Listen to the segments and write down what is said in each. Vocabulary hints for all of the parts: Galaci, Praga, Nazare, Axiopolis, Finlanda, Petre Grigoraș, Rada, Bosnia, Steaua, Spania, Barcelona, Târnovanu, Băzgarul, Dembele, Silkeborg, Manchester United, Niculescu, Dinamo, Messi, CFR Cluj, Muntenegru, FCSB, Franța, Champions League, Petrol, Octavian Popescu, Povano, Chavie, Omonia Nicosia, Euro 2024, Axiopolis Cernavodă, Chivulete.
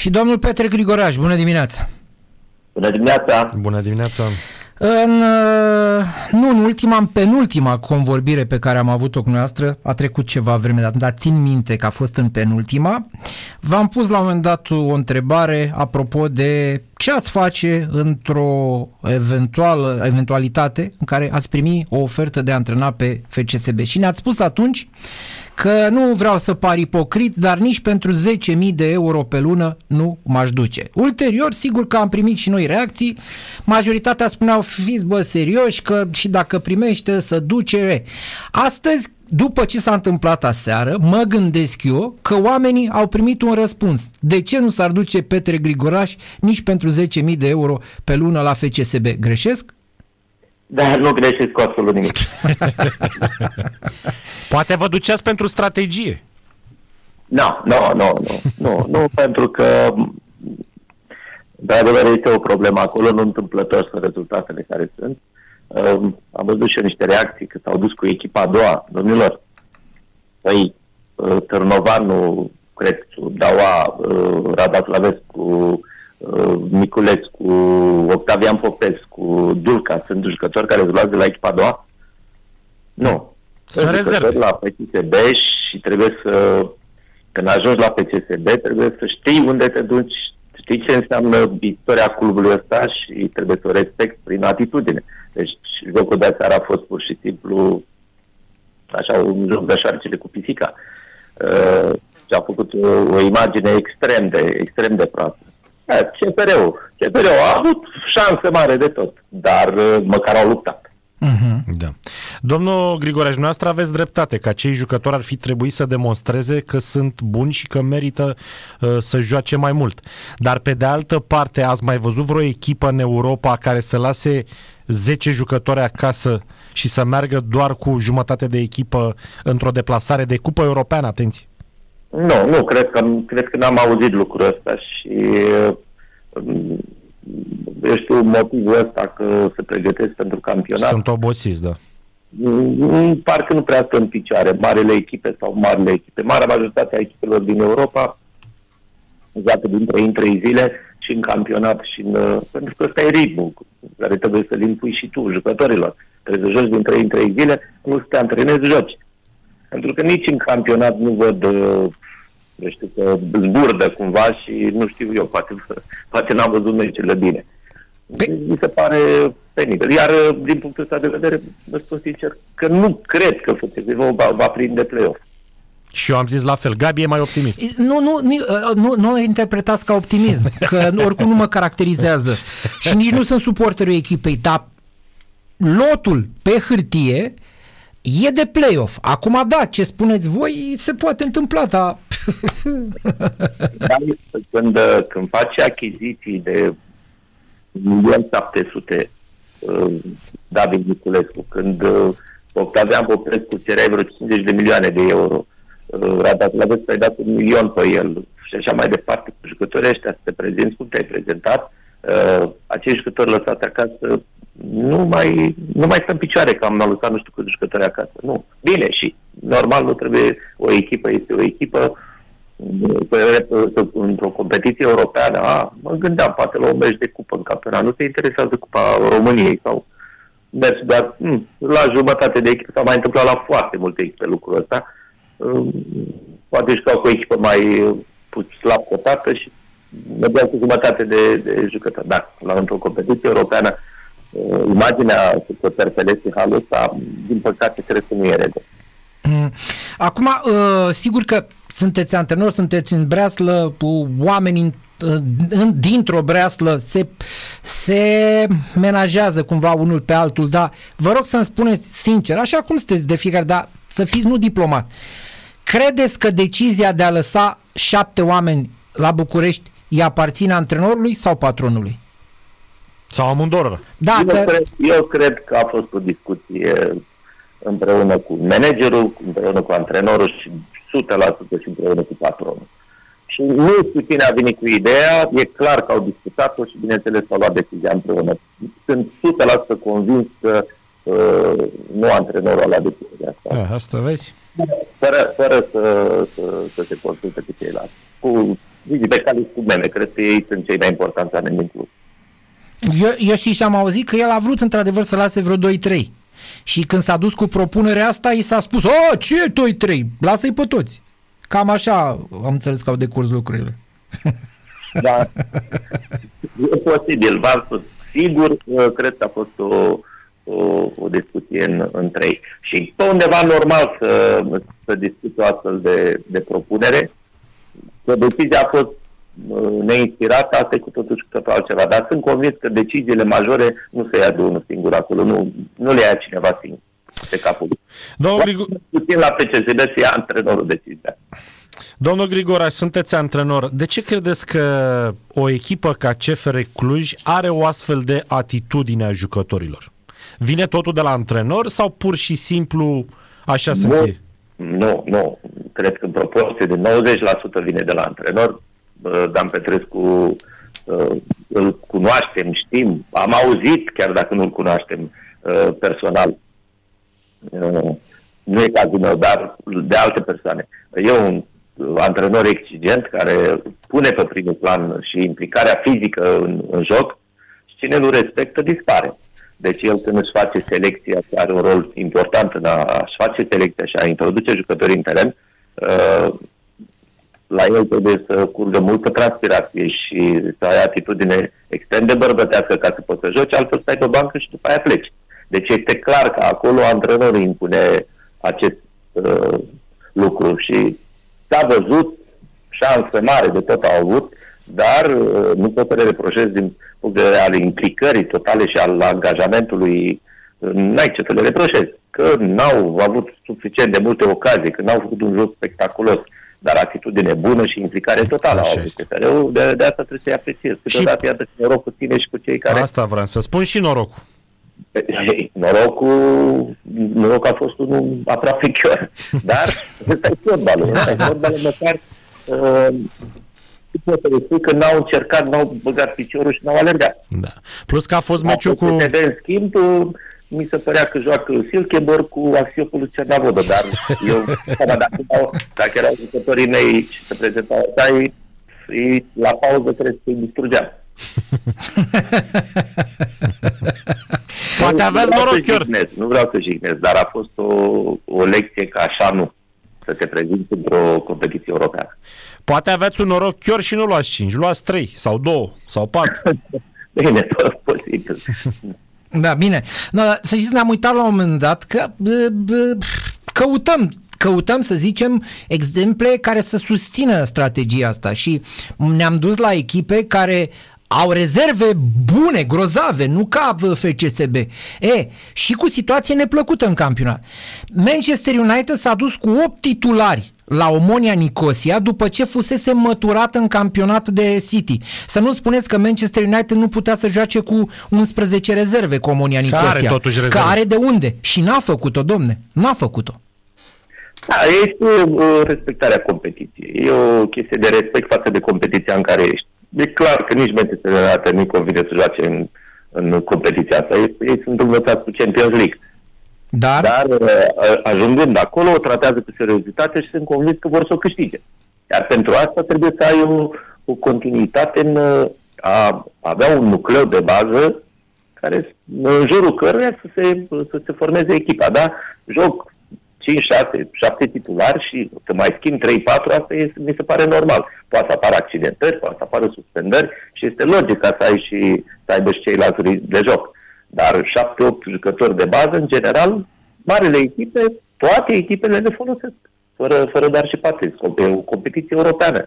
Și domnul Petre Grigoraș, bună dimineața! Bună dimineața! Bună dimineața! În penultima convorbire pe care am avut-o cu noastră, a trecut ceva vreme, dar țin minte că a fost în penultima, v-am pus la un moment dat o întrebare apropo de ce ați face într-o eventualitate în care ați primi o ofertă de a antrena pe FCSB și ne-ați spus atunci că nu vreau să par ipocrit, dar nici pentru 10.000 de euro pe lună nu m-aș duce. Ulterior, sigur că am primit și noi reacții, majoritatea spuneau, fiți bă serioși, că și dacă primește să duce. Astăzi, după ce s-a întâmplat aseară, mă gândesc eu că oamenii au primit un răspuns. De ce nu s-ar duce Petre Grigoraș nici pentru 10.000 de euro pe lună la FCSB? Greșesc? Dar nu greșesc cu absolut nimic. Poate vă duceați pentru strategie. Nu, pentru că de-adevăr este o problemă acolo, nu întâmplător sunt rezultatele care sunt. Am văzut și eu niște reacții că s-au dus cu echipa a doua, domnilor. Păi, Târnovanu, cred, Daua, Rada Slavescu, Niculescu, Octavian Popescu, Dulca, sunt jucători care îți luați de la echipa a doua? Nu. Sunt jucători la PCSB și trebuie să, când ajungi la PCSB, trebuie să știi unde te duci, știi ce înseamnă istoria clubului ăsta și trebuie să o respecti prin atitudine. Deci jocul de aseară a fost pur și simplu așa un joc de șarcele cu pisica. Și a făcut o imagine extrem de proastă. CFR-ul a avut șanse mare de tot, dar măcar au luptat. Mm-hmm. Da. Domnul Grigoraș, dumneavoastră aveți dreptate că acei jucători ar fi trebuit să demonstreze că sunt buni și că merită să joace mai mult. Dar pe de altă parte, ați mai văzut vreo echipă în Europa care să lase 10 jucători acasă și să meargă doar cu jumătate de echipă într-o deplasare de Cupa Europeană, atenție? Nu, cred că n-am auzit lucrul ăsta și eu știu motivul ăsta că se pregătesc pentru campionat. Sunt obosiți, da. Parcă nu prea stă în picioare. Marea majoritate a echipelor din Europa joacă din 3 zile și în campionat și în... Pentru că ăsta e ritmul care trebuie să-l impui și tu, jucătorilor. Trebuie să joci din 3 zile, nu să te antrenezi, joci. Pentru că nici în campionat nu văd, eu știu că zburdă cumva și nu știu eu, poate n-am văzut noi cele bine. Mi se pare penibil. Iar din punctul ăsta de vedere, vă spun sincer că nu cred că FCSB va prinde play-off. Și eu am zis la fel. Gabi e mai optimist. Nu interpretați ca optimism, că oricum nu mă caracterizează și nici nu sunt suporterul echipei, dar lotul pe hârtie e de play-off. Acum, da, ce spuneți voi, se poate întâmpla, dar... Când faci achiziții de 1.700.000 David Biculescu, când Octavian Popescu cereai vreo 50 de milioane de euro, Rada Slavescu ai dat 1 milion pe el și așa mai departe, cu jucătorii ăștia să te prezinți cum te-ai prezentat, acei jucători lăsați acasă nu mai stă în picioare că am lăsat nu știu câți jucători acasă. Nu. Bine, și normal nu trebuie, o echipă este o echipă într-o competiție europeană. Mă gândeam poate la un meci de cupă în campionat. Nu te interesează Cupa României sau mers, dar la jumătate de echipă s-a mai întâmplat la foarte multe echipe lucrul ăsta. Poate jucau cu o echipă mai slab cotată și mergeau cu jumătate de jucători. Dar într-o competiție europeană imaginea cu perfecție și halul ăsta, din păcate, cred că nu e rede. Acum, sigur că sunteți antrenori, sunteți în breaslă, oamenii dintr-o breaslă se menajează cumva unul pe altul, dar vă rog să-mi spuneți sincer, așa cum sunteți de fiecare, dar să fiți nu diplomat. Credeți că decizia de a lăsa 7 oameni la București îi aparține antrenorului sau patronului? Sau amândorul? Da, eu cred că a fost o discuție împreună cu managerul, împreună cu antrenorul și 100% și împreună cu patronul. Și nu știu cine a venit cu ideea, e clar că au discutat-o și bineînțeles s-au luat decizia împreună. Sunt 100% convins că nu antrenorul a luat decizia asta. Asta vezi? Fără să se consulte cu ceilalți. Cu Becali cu meme, cred că ei sunt cei mai importanți oameni din club. Eu știi și am auzit că el a vrut într-adevăr să lase vreo 2-3 și când s-a dus cu propunerea asta i s-a spus, o, ce e 2-3? Lasă-i pe toți. Cam așa am înțeles că au decurs lucrurile. Da, e posibil, v-am spus. Sigur, cred că a fost o discuție în trei. Și pe undeva normal să discută astfel de propunere, că decizia a fost neinspirată, asta e cu totuși că altceva. Dar sunt convins că deciziile majore nu se ia de unul singur acolo, nu le ia cineva singur pe capul. Puțin la FCSB să ia antrenorul decizia. Domnul Grigoraș, sunteți antrenor. De ce credeți că o echipă ca CFR Cluj are o astfel de atitudine a jucătorilor? Vine totul de la antrenor sau pur și simplu așa se fie? Nu. Cred că în proporție de 90% vine de la antrenor. Dan Petrescu îl cunoaștem, știm. Am auzit, chiar dacă nu îl cunoaștem personal. Nu e cazul meu, dar de alte persoane. E un antrenor exigent care pune pe primul plan și implicarea fizică în joc și cine nu respectă dispare. Deci el când își face selecția și are un rol important în a-și face selecția și a introduce jucătorii în teren, la el trebuie să curgă multă transpirație și să ai atitudine extrem de bărbătească ca să poți să joci, altfel stai pe bancă și după aia pleci. Deci este clar că acolo antrenorul impune acest lucru și s-a văzut, șanse mare de tot au avut, dar nu pot să le reproșez din punct de vedere al implicării totale și al angajamentului, n-ai ce să le reproșezi, că n-au avut suficient de multe ocazii, că n-au făcut un joc spectaculos, dar atitudine bună și implicare totală au avut. De asta trebuie să-i apreciez. Câteodată iată și norocul ține și cu cei care... Asta vreau să spun și norocul. Norocul a fost unul atraficior, dar ăsta-i fotbalul. Măcar pot să le spui că n-au încercat, n-au băgat piciorul și n-au alergat. Da. Plus că a fost meciul cu... În schimb, mi se părea că joacă Silkeborg cu Axiopul Cernavodă, dar eu, dacă erau jucătorii mei și se prezentau așa, la pauză trebuie să-i distrugeam. Poate aveți noroc chiar. Nu vreau să jignesc, dar a fost o lecție că așa nu, să te prezinți într-o competiție europeană. Poate aveți un noroc chiar și nu luați 5, luați 3 sau 2 sau 4. Bine, tot posibil. Da, bine. No, să știți, ne-am uitat la un moment dat că căutăm, să zicem, exemple care să susțină strategia asta și ne-am dus la echipe care au rezerve bune, grozave, nu ca FCSB. Și cu situație neplăcută în campionat. Manchester United s-a dus cu 8 titulari la Omonia Nicosia după ce fusese măturată în campionat de City. Să nu spuneți că Manchester United nu putea să joace cu 11 rezerve cu Omonia Nicosia. Care totuși rezerve. Că are de unde. Și n-a făcut-o, domne. N-a făcut-o. Da, este respectarea competiției. E o chestie de respect față de competiția în care ești. E clar că nici Manchester United nu-i convine să joace în competiția asta. Ei sunt învățați cu Champions League. Dar ajungând acolo, o tratează cu seriozitate și sunt convins că vor să o câștige. Iar pentru asta trebuie să ai o continuitate în a avea un nucleu de bază care, în jurul căruia să se formeze echipa. Da? Joc 5, 6, 7 titulari și să mai schimb 3-4, asta mi se pare normal. Poate să apară accidentări, poate să apară suspendări și este logic ca să aibă și ceilalți risc de joc. Dar 7-8 jucători de bază, în general, marele echipe, toate echipele le folosesc, fără dar și poate. E o competiție europeană.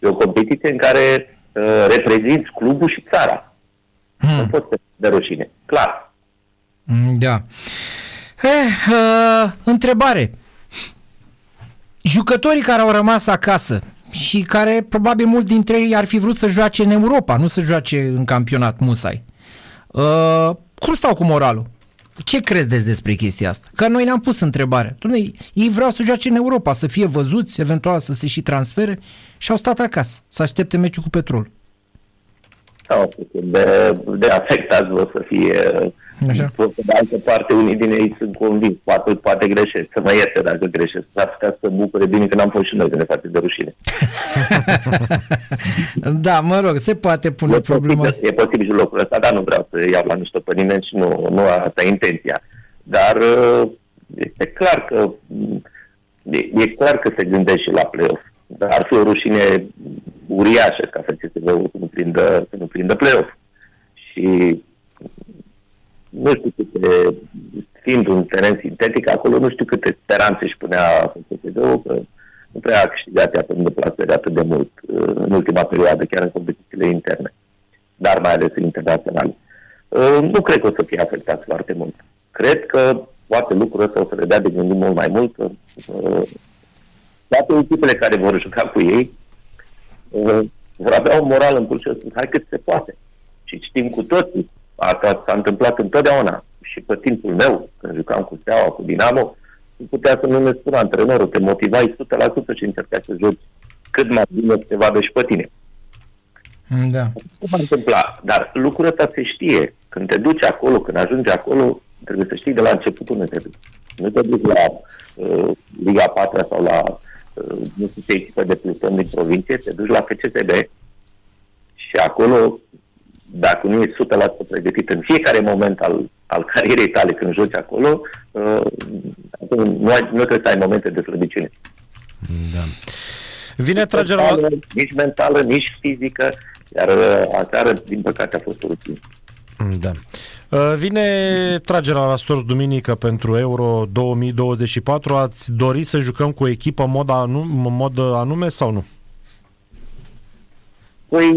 E o competiție în care reprezinți clubul și țara. Nu poți să de rușine. Clar. Da. Întrebare. Jucătorii care au rămas acasă și care probabil mulți dintre ei ar fi vrut să joace în Europa, nu să joace în campionat musai. Cum stau cu moralul? Ce credeți despre chestia asta? Că noi ne-am pus întrebarea. Ei vreau să joace în Europa, să fie văzuți, eventual să se și transfere și au stat acasă, să aștepte meciul cu Petrol. sau de afectați vor să fie. Așa. Pe de altă parte, unii din ei sunt convins, poate greșesc, să mă ierte dacă greșesc, dar ca să bucure bine că n-am fost și noi, că ne face de rușine. Da, mă rog, se poate pune problema. E posibil și locul ăsta, dar nu vreau să iau la niște pe nimeni și nu asta e intenția. Dar este clar că se gândește și la play-off. Dar ar fi o rușine uriașă ca FCSB-ul să nu prindă play-off. Și nu știu câte, fiind un teren sintetic acolo, nu știu câte speranțe își punea FCSB-ul, că nu prea a câștigat ea până de plasări atât de mult în ultima perioadă, chiar în competițiile interne, dar mai ales internaționale. Nu cred că o să fie afectat foarte mult. Cred că poate lucrul ăsta o să le dea de gândit mult mai mult, că toate echipele care vor juca cu ei vor avea o morală în plus și spun, hai cât se poate. Și știm cu toții, asta s-a întâmplat întotdeauna. Și pe timpul meu, când jucam cu Steaua, cu Dinamo, putea să nu ne spună antrenorul, te motivai 100% și încercai să joci cât mai bine să te vadă și pe tine. Da. Cum s-a întâmplat? Dar lucrul ăsta se știe. Când te duci acolo, când ajungi acolo, trebuie să știi de la începutul unde te duci. Nu te duci la Liga 4 sau la nu știu ce echipă de pluton din provincie, te duci la FCSB și acolo, dacă nu ești 100% pregătit în fiecare moment al carierei tale când joci acolo, nu trebuie să ai momente de slăbiciune. Da. Vine tragerea la... Nici mentală, nici fizică, iar aseară, din păcate, a fost o rutină. Da. Vine tragerea la sorți duminică pentru Euro 2024. Ați dori să jucăm cu echipă în mod anume sau nu? Păi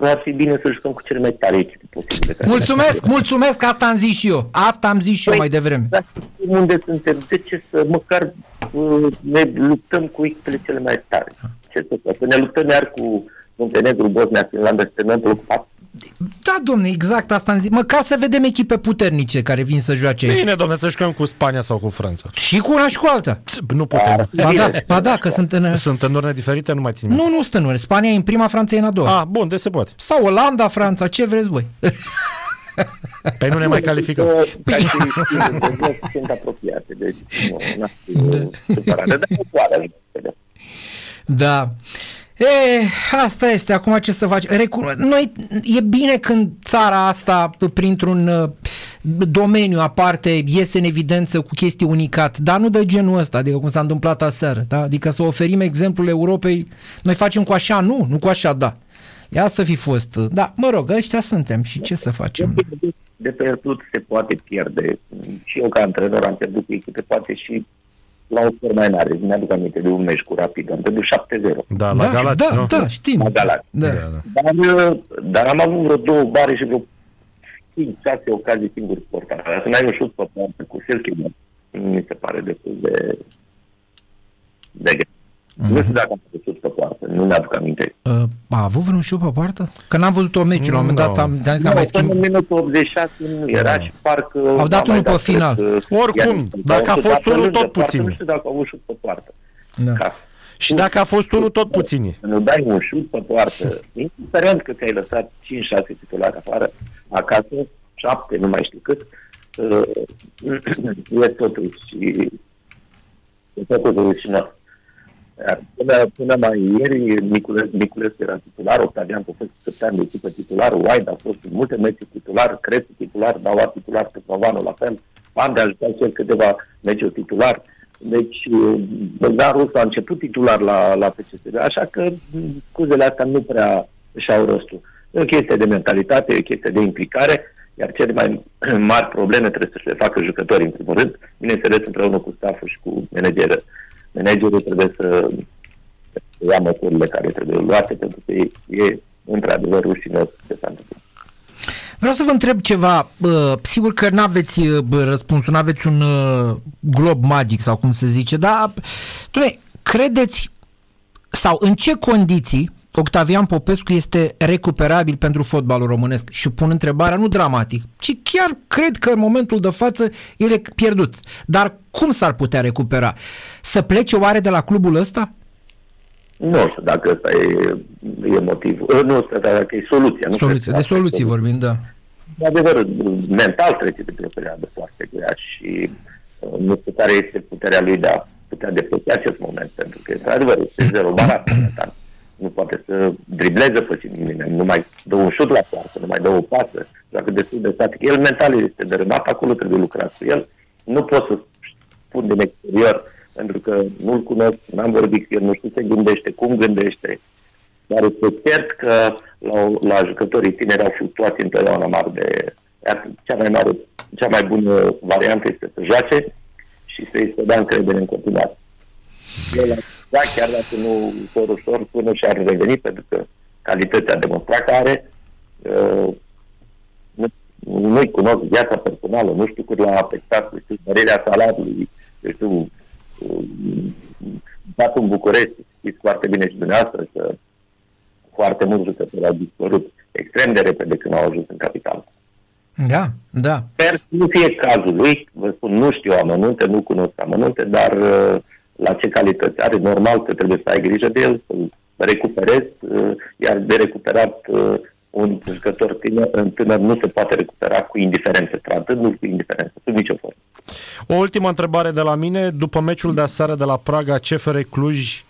ar fi bine să jucăm cu cele mai tare echipe posibile. Mulțumesc, asta am zis și eu. Asta am zis și eu mai devreme. Dar unde suntem? De ce să măcar ne luptăm cu echipele cele mai tare? Ce să ne luptăm iar cu Muntenegru, Bosnia, Finlanda, și terminăm pe locul 4? Da, domne, exact asta am zis. Măcar să vedem echipe puternice care vin să joace. Bine, domne, să jucăm cu Spania sau cu Franța. Și cu una și cu alta. Nu putem. Ba da, că sunt în ordine diferite, nu mai țin. Nu sunt în ordine. Spania e în prima, Franța e în a doua. Ah, bun, de se poate. Sau Olanda, Franța, ce vreți voi. Păi nu ne mai calificăm. Sunt apropiate, deci nu da. Asta este, acum ce să faci? Noi, e bine când țara asta, printr-un domeniu aparte, iese în evidență cu chestii unicat, dar nu de genul ăsta, adică cum s-a întâmplat aseară, da? Adică să oferim exemplul Europei, noi facem cu așa, nu cu așa, da. Ia să fi fost, da, mă rog, ăștia suntem și ce să facem? De pierdut se poate pierde, și eu ca antrenor am pierdut cu echipe, poate și la o formă mai mare. Mi-aduc aminte de un meci cu Rapid, am pierdut 7-0. Da, la Galaci, nu? Da, știm. La Galaci. Da. Dar am avut vreo 2 bare și vreo 5-6 ocazii singuri portare. Dacă n-ai un șut pe poartă cu Silkeborg, mi se pare destul de greu. Nu știu dacă am avut șut pe poartă, nu mi-aduc aminte. A avut vreun șut pe poartă? Că n-am văzut o meci, la un moment dat am zis că am mai schimbat. În minutul 86 nu era și parcă... Au dat unul pe final. Oricum, dacă a fost unul tot puțin. Nu știu dacă au avut șut pe poartă. Și dacă a fost unul tot puțin. Nu dai un șut pe poartă. Indiferent că ți-ai lăsat 5-6 titulari afară, acasă, 7, nu mai știu cât, e totuși și... E totuși și noi. Până mai ieri, Niculescu era titular, Octavian Popescu căptean de echipă titular, Wide a fost în multe meciuri titular, Crețu titular, Daua titular, pe Povano la fel, am de ajutat cel câteva meciuri titular, deci Băzgarul ăsta a început titular la FCSB, așa că scuzele astea nu prea își au rostul. E o chestie de mentalitate, e o chestie de implicare, iar cele mai mari probleme trebuie să le facă jucătorii, în primul rând, bineînțeles împreună cu stafful și cu managerul. Managerul trebuie să ia măsurile care trebuie luate, pentru că e într-adevăr rușinos ce s-a întâmplat. Vreau să vă întreb ceva. Sigur că n-aveți răspunsul, n-aveți un glob magic sau cum se zice, dar credeți sau în ce condiții Octavian Popescu este recuperabil pentru fotbalul românesc? Și pun întrebarea nu dramatic, ci chiar cred că în momentul de față el e pierdut. Dar cum s-ar putea recupera? Să plece oare de la clubul ăsta? Nu știu dacă ăsta e motivul. Nu știu dacă e soluția. Soluții vorbim, da. De adevăr, mental trece de o perioadă foarte grea și nu știu care este puterea lui de a putea depăși acest moment, pentru că, într-adevăr, este zero barat momentan. Nu poate să dribleze puțin nimeni, nu mai dă un șut la poartă, nu mai dă o pasă. Dacă destul de static, el mental este dărâmat, acolo trebuie lucrat cu el. Nu pot să spun din exterior, pentru că nu-l cunosc, n-am vorbit cu el, nu știu ce gândește, cum gândește. Dar este cert că la jucătorii tineri au fluctuații întotdeauna mari de... Cea mai bună variantă este să joace și să-i se dea încredere în continuare. Da, chiar dacă nu ușor, până și-ar reveni, pentru că calitatea demonstrată are. Nu-i cunosc viața personală, nu știu cât l-a afectat, nu știu, mărirea salariului, nu știu, statul în București, știți foarte bine și dumneavoastră că foarte mulți jucători au dispărut extrem de repede când au ajuns în capitală. Da, da. Sper nu fie cazul lui, vă spun, nu știu amănunte, nu cunosc amănunte, dar la ce calități are, normal că trebuie să ai grijă de el, să-l recuperezi, iar de recuperat un jucător tânăr nu se poate recupera cu indiferență, nu cu indiferență, sub nicio formă. O ultimă întrebare de la mine, după meciul de aseară de la Praga, CFR Cluj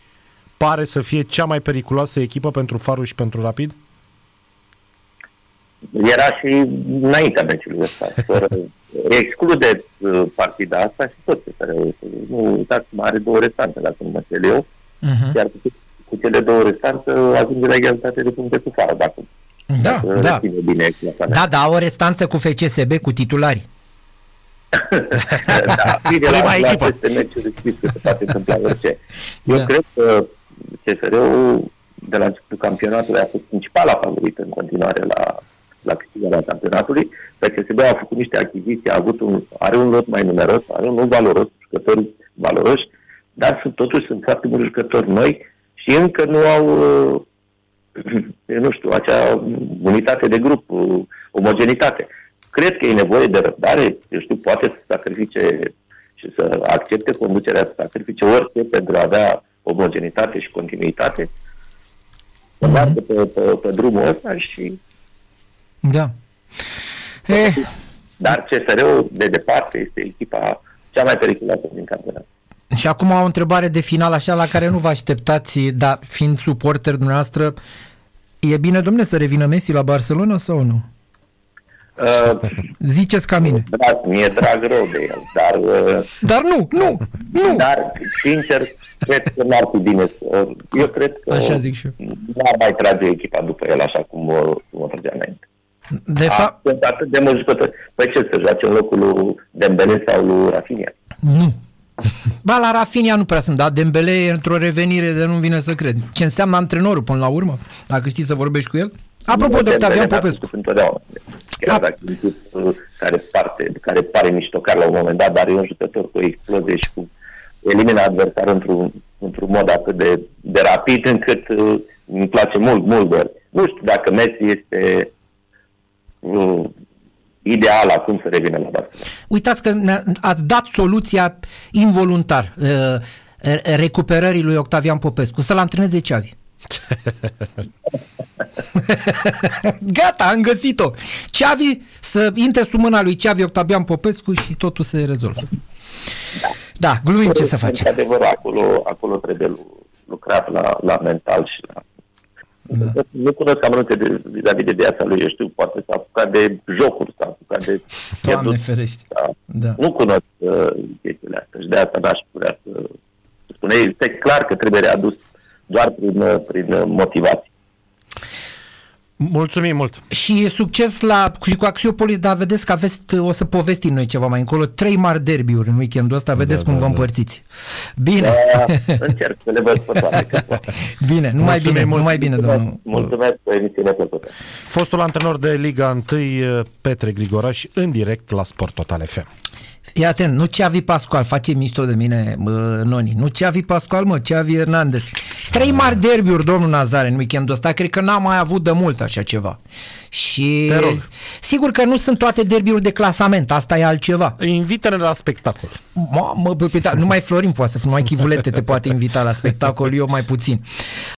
pare să fie cea mai periculoasă echipă pentru Faru și pentru Rapid? Era și înaintea meciului ăsta. Excludeți partida asta și tot ce trebuie. Nu uitați, mai are două restante, dacă nu mă știu eu. Uh-huh. Iar cu cele două restante ajunge la egalitate de puncte cu Fara, dacă da. Reține bine echipa. Da, o restanță cu FCSB, cu titulari. Da, bine, la aceste meciuri știți că se poate întâmpla orice. Eu cred că CFR-ul de la începutul campionatului a fost principala favorită în continuare la câștigarea campionatului. FCSB a făcut niște achiziții, are un lot mai numeros, are un lot valoros, jucători valoroși, dar totuși sunt foarte mulți jucători noi și încă nu au, nu știu, acea unitate de grup, omogenitate. Cred că e nevoie de răbdare, eu știu, poate să sacrifice și să accepte conducerea, să sacrifice orice pentru a avea omogenitate și continuitate. Să meargă pe drumul ăsta și... Da. Dar CSR-ul, de departe, este echipa cea mai periculoasă din campionat. Și acum o întrebare de final, așa, la care nu vă așteptați, dar fiind suporter dumneavoastră, e bine, dom'le, să revină Messi la Barcelona sau nu? Ziceți ca mine. Mi-e drag rău de el, dar... Dar nu! Dar, sincer, cred că n-ar fi bine să... Eu cred că așa zic și eu. N-ar mai trage echipa după el așa cum o trăgea înainte. De fapt... Sunt atât de mulți jucători. Păi ce, să joace în locul lui Dembele sau lui Rafinha? Nu. Ba, la Rafinha nu prea sunt, dar Dembele e într-o revenire de nu-mi vine să cred. Ce înseamnă antrenorul până la urmă? Dacă știi să vorbești cu el? Apropo de Octavian Popescu. Care pare miștocar la un moment dat, dar e un jucător cu explozie și cu elimina adversarul într-un mod atât de rapid, încât îmi place mult doar. Nu știu dacă Messi este ideal acum să revină la Barcelona. Uitați că ați dat soluția involuntar recuperării lui Octavian Popescu, să-l antreneze Chavie. Gata, am găsit-o. Chavie, să intre sub mâna lui Chavie Octavian Popescu și totul se rezolvă. Da, glumim, ce să facem. Într-adevăr, acolo trebuie lucrat la mental și la... Da. Nu cunosc amănunte vis-a-vis de viața lui, eu știu, poate s-a apucat de jocuri, s-a apucat de... Doamne ferește. Da. Nu cunosc chestiile astea și de asta n-aș putea să spune. Este clar că trebuie readus doar prin motivație. Mulțumim mult! Și succes și cu Axiopolis, dar vedeți că o să povestim noi ceva mai încolo. 3 mari derbiuri în weekendul ăsta, vedeți cum vă împărțiți. Bine! Încerc să le văd pe toate. Bine, numai bine, domnule. Mulțumesc pe emisiunea plăcută. Fostul antrenor de Liga 1, Petre Grigoraș, în direct la Sport Total FM. Fii atent, nu Chavie Pascual, face mișto de mine Noni, nu Chavie Pascual, mă, Chavie Hernandez. Trei mari derbiuri, domnul Nazare, în weekendul ăsta, cred că n-am mai avut de mult așa ceva. Și sigur că nu sunt toate derbiuri de clasament, asta e altceva. Invită-ne la spectacol. Nu mai Florin poate să, numai Chivulete te poate invita la spectacol, eu mai puțin.